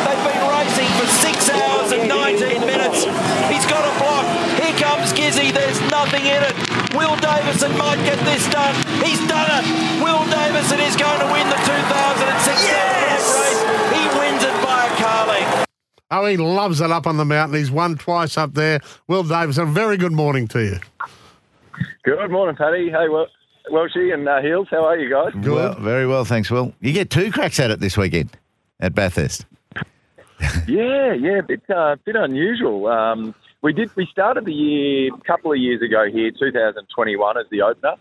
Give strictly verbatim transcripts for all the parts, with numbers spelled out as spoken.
They've been racing for six hours and nineteen minutes. He's got a block. Here comes Gizzy. There's nothing in it. Will Davidson might get this done. He's done it. Will Davidson is going to win the two thousand six yes! race. He wins it by a car length. Oh, he loves it up on the mountain. He's won twice up there. Will Davidson, very good morning to you. Good morning, Paddy. Hey, Wel- Welshie and uh, Hills. How are you guys? Good. Well, very well, thanks, Will. You get two cracks at it this weekend at Bathurst. yeah, yeah, it's uh, a bit unusual. Um We did. We started the year a couple of years ago here, two thousand twenty-one, as the opener.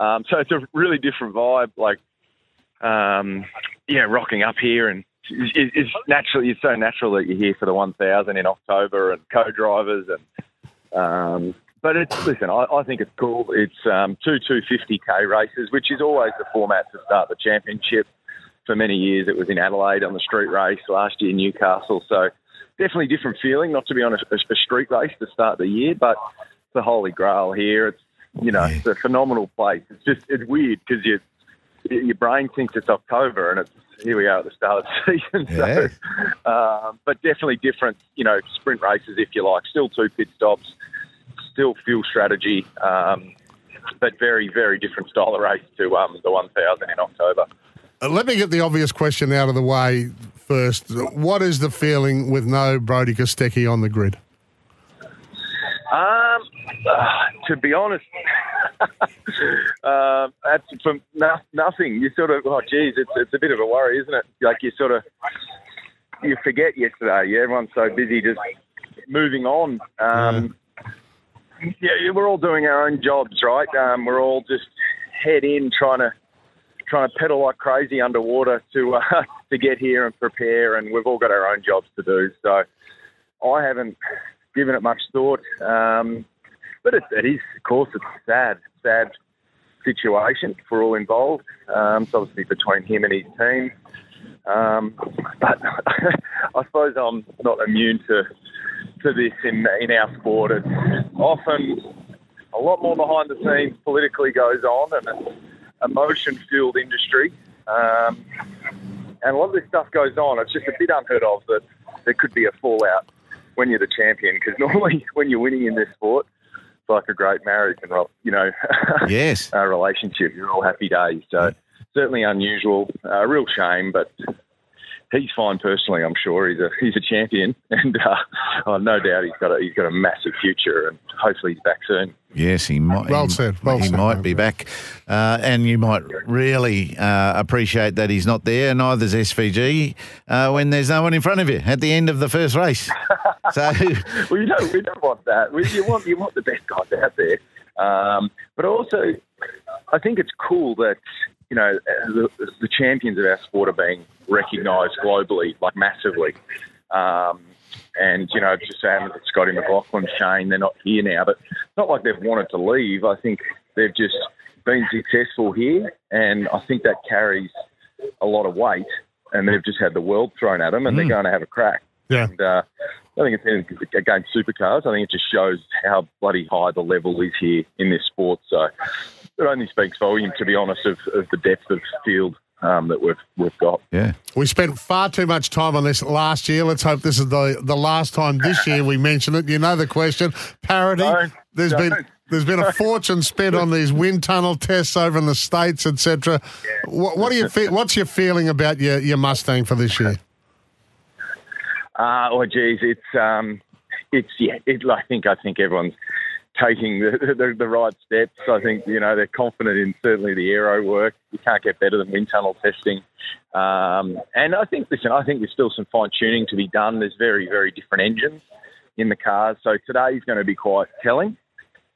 Um, so it's a really different vibe. Like, um, yeah, rocking up here, and it, it's naturally it's so natural that you're here for the one thousand in October and co-drivers. And um, but it's listen, I, I think it's cool. It's um, two two fifty k races, which is always the format to start the championship. For many years, it was in Adelaide on the street race. Last year, Newcastle. So. Definitely different feeling, not to be on a, a street race to start the year, but it's the holy grail here. It's, you know, it's a phenomenal place. It's just, it's weird because you, your brain thinks it's October and it's, here we are at the start of the season. Yeah. So, um, but definitely different, you know, sprint races, if you like. Still two pit stops, still fuel strategy, um, but very, very different style of race to um, the one thousand in October. Let me get the obvious question out of the way. First, what is the feeling with no Brodie Kostecki on the grid? Um, uh, to be honest, uh, that's from no, nothing. You sort of, oh, geez, it's, it's a bit of a worry, isn't it? Like you sort of, you forget yesterday. Yeah, everyone's so busy just moving on. Um, yeah. yeah, we're all doing our own jobs, right? Um, we're all just head in trying to. trying to pedal like crazy underwater to uh, to get here and prepare, and we've all got our own jobs to do. So I haven't given it much thought. Um, but it, it is, of course, it's a sad, sad situation for all involved. Um, it's obviously between him and his team. Um, but I suppose I'm not immune to to this in, in our sport. It's often a lot more behind the scenes politically goes on, and it's emotion-fueled industry, um, and a lot of this stuff goes on. It's just a bit unheard of that there could be a fallout when you're the champion, because normally when you're winning in this sport, it's like a great marriage and, you know, yes, a relationship. You're all happy days. So certainly unusual, a uh, real shame, but he's fine personally, I'm sure. He's a he's a champion, and uh, oh, no doubt he's got a, he's got a massive future, and hopefully he's back soon. Yes, he might. Well said. He, well he said, might well be back, uh, and you might really uh, appreciate that he's not there. Neither's S V G uh, when there's no one in front of you at the end of the first race. So well, you don't we don't want that. We, you want you want the best guys out there, um, but also I think it's cool that. You know, the, the champions of our sport are being recognised globally, like massively. Um, and, you know, just so happens that Scotty McLaughlin, Shane, they're not here now. But it's not like they've wanted to leave. I think they've just been successful here. And I think that carries a lot of weight. And they've just had the world thrown at them, and mm. they're going to have a crack. Yeah. And uh, I think it's against Supercars. I think it just shows how bloody high the level is here in this sport. So... It only speaks volume, to be honest, of, of the depth of field um, that we've we've got. Yeah, we spent far too much time on this last year. Let's hope this is the the last time this year we mention it. You know the question, parody. Don't, there's don't. been there's been a fortune spent on these wind tunnel tests over in the States, et cetera. Yeah. What, what do you fe- What's your feeling about your, your Mustang for this year? Uh, oh, geez, it's um, it's yeah. It, I think I think everyone's taking the, the the right steps. I think you know they're confident in certainly the aero work. You can't get better than wind tunnel testing. Um, and I think listen, I think there's still some fine tuning to be done. There's very very different engines in the cars, so today's going to be quite telling.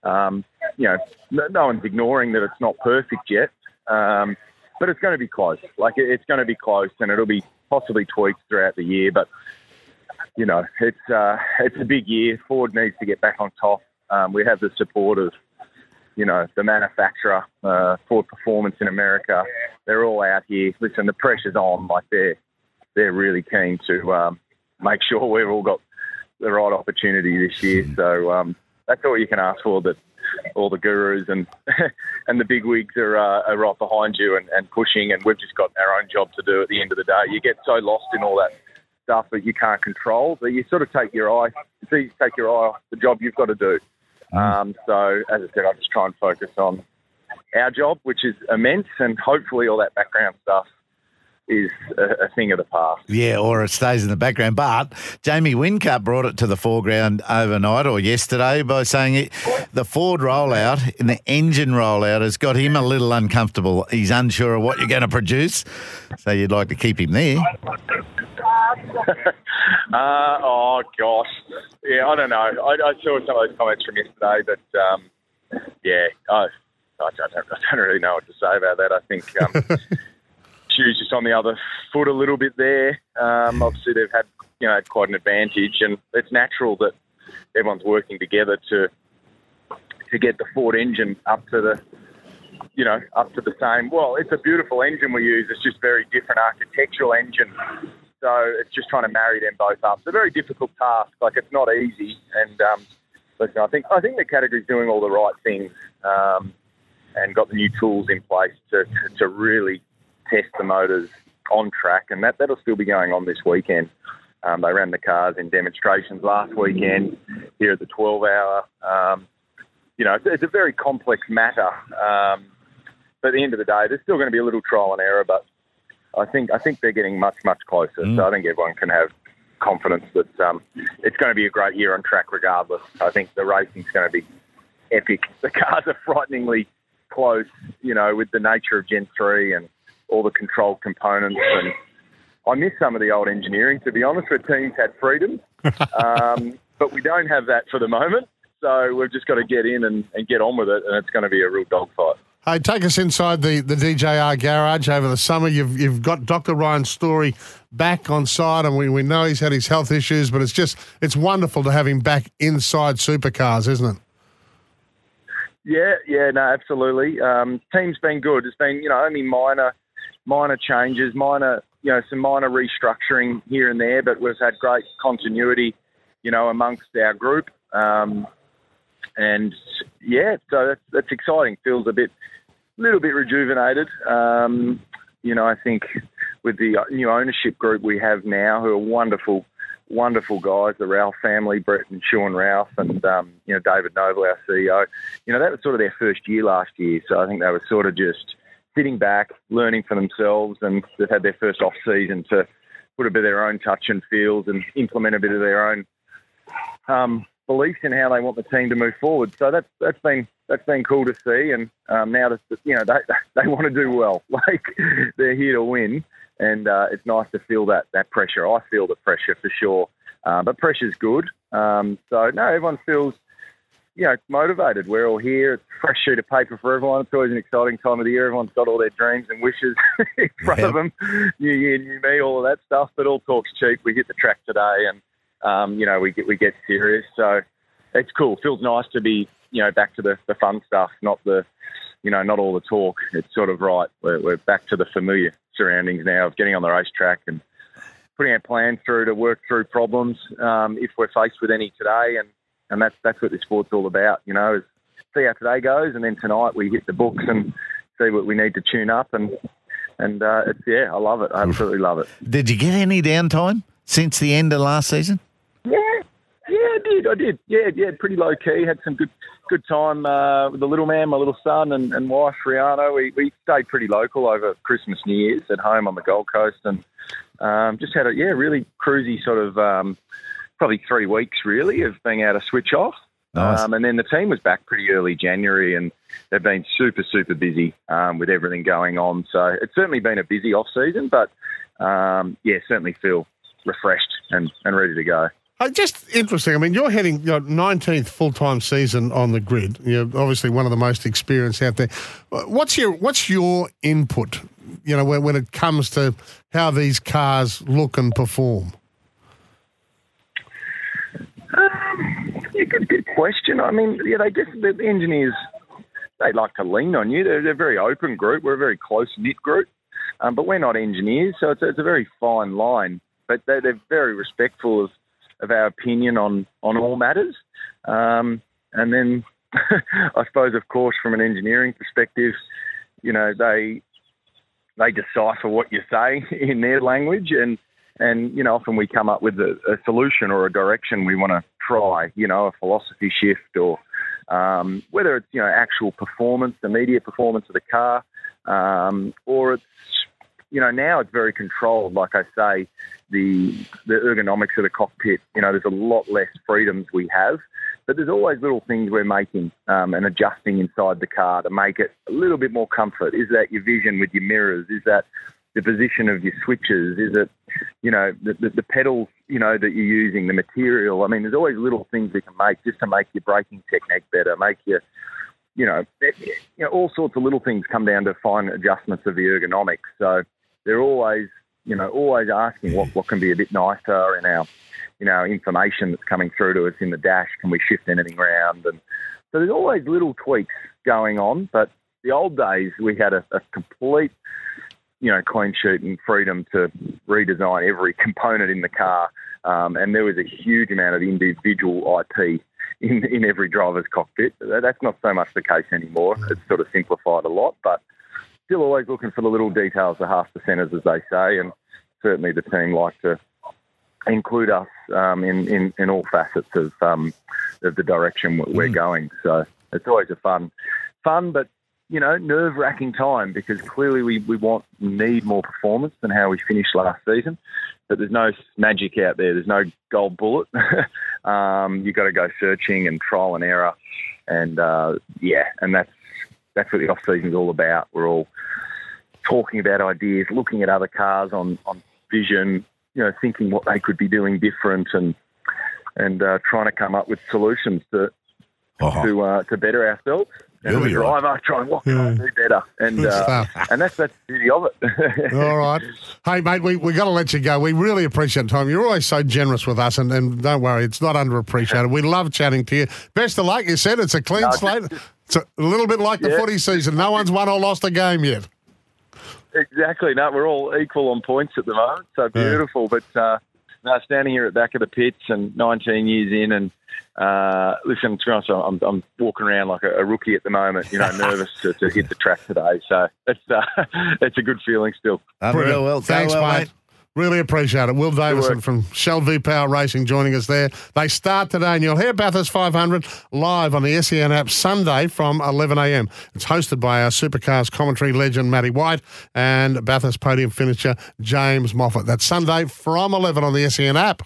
Um, you know, no, no one's ignoring that it's not perfect yet, um, but it's going to be close. Like it, it's going to be close, and it'll be possibly tweaks throughout the year, but. You know, it's uh, it's a big year. Ford needs to get back on top. Um, we have the support of, you know, the manufacturer, uh, Ford Performance in America. They're all out here. Listen, the pressure's on. Like they're they're really keen to um, make sure we've all got the right opportunity this year. So um, that's all you can ask for. That all the gurus and and the big wigs are uh, are right behind you and, and pushing. And we've just got our own job to do. At the end of the day, you get so lost in all that stuff that you can't control, but you sort of take your eye, so you take your eye off the job you've got to do. Um, so, as I said, I just try and focus on our job, which is immense, and hopefully all that background stuff is a, a thing of the past. Yeah, or it stays in the background. But Jamie Whincup brought it to the foreground overnight or yesterday by saying it, the Ford rollout and the engine rollout has got him a little uncomfortable. He's unsure of what you're going to produce, so you'd like to keep him there. uh, oh gosh, yeah, I don't know. I, I saw some of those comments from yesterday, but um, yeah, I, I, don't, I don't really know what to say about that. I think um, she was just on the other foot a little bit there. Um, obviously, they've had you know quite an advantage, and it's natural that everyone's working together to to get the Ford engine up to the you know up to the same. Well, it's a beautiful engine we use. It's just very different architectural engine. So it's just trying to marry them both up. It's a very difficult task. Like it's not easy. And um, listen, I think I think the category's doing all the right things um, and got the new tools in place to, to, to really test the motors on track. And that that'll still be going on this weekend. Um, they ran the cars in demonstrations last weekend here at the twelve hour. Um, you know, it's, it's a very complex matter. Um, but at the end of the day, there's still going to be a little trial and error, but. I think I think they're getting much, much closer. Mm. So I think everyone can have confidence that um, it's going to be a great year on track regardless. I think the racing's going to be epic. The cars are frighteningly close, you know, with the nature of Gen three and all the controlled components. And I miss some of the old engineering, to be honest, where teams had freedom. um, but we don't have that for the moment. So we've just got to get in and, and get on with it, and it's going to be a real dogfight. Hey, take us inside the, the D J R garage over the summer. You've you've got Doctor Ryan Story back on side, and we, we know he's had his health issues, but it's just it's wonderful to have him back inside Supercars, isn't it? Yeah, yeah, no, absolutely. Um, team's been good. It's been you know only minor minor changes, minor you know some minor restructuring here and there, but we've had great continuity, you know, amongst our group. Um, And yeah, so that's, that's exciting. Feels a bit, little bit rejuvenated. Um, you know, I think with the new ownership group we have now, who are wonderful, wonderful guys, the Ralph family, Brett and Sean Ralph, and um, you know David Noble, our C E O. You know, that was sort of their first year last year, so I think they were sort of just sitting back, learning for themselves, and they've had their first off season to put a bit of their own touch and feels and implement a bit of their own. Um, beliefs in how they want the team to move forward. So that's that's been that's been cool to see. And um, now that you know they they want to do well, like they're here to win, and uh, it's nice to feel that that pressure. I feel the pressure for sure, uh, but pressure's good. Um, so no, everyone feels you know motivated. We're all here. It's a fresh sheet of paper for everyone. It's always an exciting time of the year. Everyone's got all their dreams and wishes in front yeah. of them. New year, new me, all of that stuff. But all talk's cheap. We hit the track today and. Um, you know, we get we get serious, so it's cool. Feels nice to be, you know, back to the, the fun stuff, not the, you know, not all the talk. It's sort of right. We're, we're back to the familiar surroundings now of getting on the racetrack and putting our plan through to work through problems um, if we're faced with any today, and, and that's that's what this sport's all about. You know, is see how today goes, and then tonight we hit the books and see what we need to tune up, and and uh, it's, yeah, I love it. I absolutely love it. Did you get any downtime since the end of last season? Yeah, I did. I did. Yeah, yeah. Pretty low key. Had some good, good time uh, with the little man, my little son, and, and wife Rihanna. We we stayed pretty local over Christmas, New Year's at home on the Gold Coast, and um, just had a yeah really cruisy sort of um, probably three weeks really of being able to switch off. Nice. Um, and then the team was back pretty early January, and they've been super, super busy um, with everything going on. So it's certainly been a busy off-season, but, um, yeah, certainly feel refreshed and, and ready to go. Uh, just interesting. I mean, you're heading your nineteenth full-time season on the grid. You're obviously one of the most experienced out there. What's your what's your input, you know, when, when it comes to how these cars look and perform? Um, yeah, good, good question. I mean, yeah, they just, the engineers, they like to lean on you. They're, they're a very open group. We're a very close-knit group, um, but we're not engineers, so it's, it's a very fine line. But they, they're very respectful of, of our opinion on, on all matters. Um, and then I suppose, of course, from an engineering perspective, you know, they they decipher what you say in their language, and And, you know, often we come up with a, a solution or a direction we want to try, you know, a philosophy shift, or um, whether it's, you know, actual performance, immediate performance of the car, um, or it's, you know, now it's very controlled. Like I say, the the ergonomics of the cockpit, you know, there's a lot less freedoms we have, but there's always little things we're making um, and adjusting inside the car to make it a little bit more comfort. Is that your vision with your mirrors? Is that the position of your switches? Is it, you know, the, the, the pedals, you know, that you're using, the material? I mean, there's always little things we can make just to make your braking technique better, make your, you know, you know, all sorts of little things come down to fine adjustments of the ergonomics. So they're always, you know, always asking what, what can be a bit nicer in our, you know, information that's coming through to us in the dash. Can we shift anything around? And so there's always little tweaks going on, but the old days we had a, a complete, you know, clean sheet and freedom to redesign every component in the car. Um, and there was a huge amount of individual I P in, in every driver's cockpit. That's not so much the case anymore. It's sort of simplified a lot, but still always looking for the little details, the half percenters, as they say. And certainly the team like to include us um, in, in, in all facets of, um, of the direction we're mm. going. So it's always a fun, fun, but, you know, nerve-wracking time, because clearly we, we want need more performance than how we finished last season. But there's no magic out there. There's no gold bullet. um, you've got to go searching and trial and error. And, uh, yeah, and that's that's what the off-season's all about. We're all talking about ideas, looking at other cars on, on vision, you know, thinking what they could be doing different, and, and uh, trying to come up with solutions to, uh-huh. to, uh, to better ourselves. And really, the driver right. trying, what can yeah. I do better? And uh, and that's, that's the beauty of it. All right. Hey, mate, we we got to let you go. We really appreciate time. You're always so generous with us, and, and don't worry, it's not underappreciated. We love chatting to you. Best of luck. You said it's a clean no, slate. Just, it's a little bit like yeah. the footy season. No one's won or lost a game yet. Exactly. No, we're all equal on points at the moment. So beautiful. Yeah. But uh, no, standing here at the back of the pits and nineteen years in, and Uh, listen, to be honest, I'm, I'm walking around like a, a rookie at the moment, you know, nervous to, to hit the track today. So it's, uh, it's a good feeling still. Unreal. Well, thanks, well, mate. mate. Really appreciate it. Will Davidson from Shell V-Power Racing joining us there. They start today, and you'll hear Bathurst five hundred live on the S E N app Sunday from eleven a.m. It's hosted by our Supercars commentary legend Matty White and Bathurst podium finisher James Moffat. That's Sunday from eleven on the S E N app.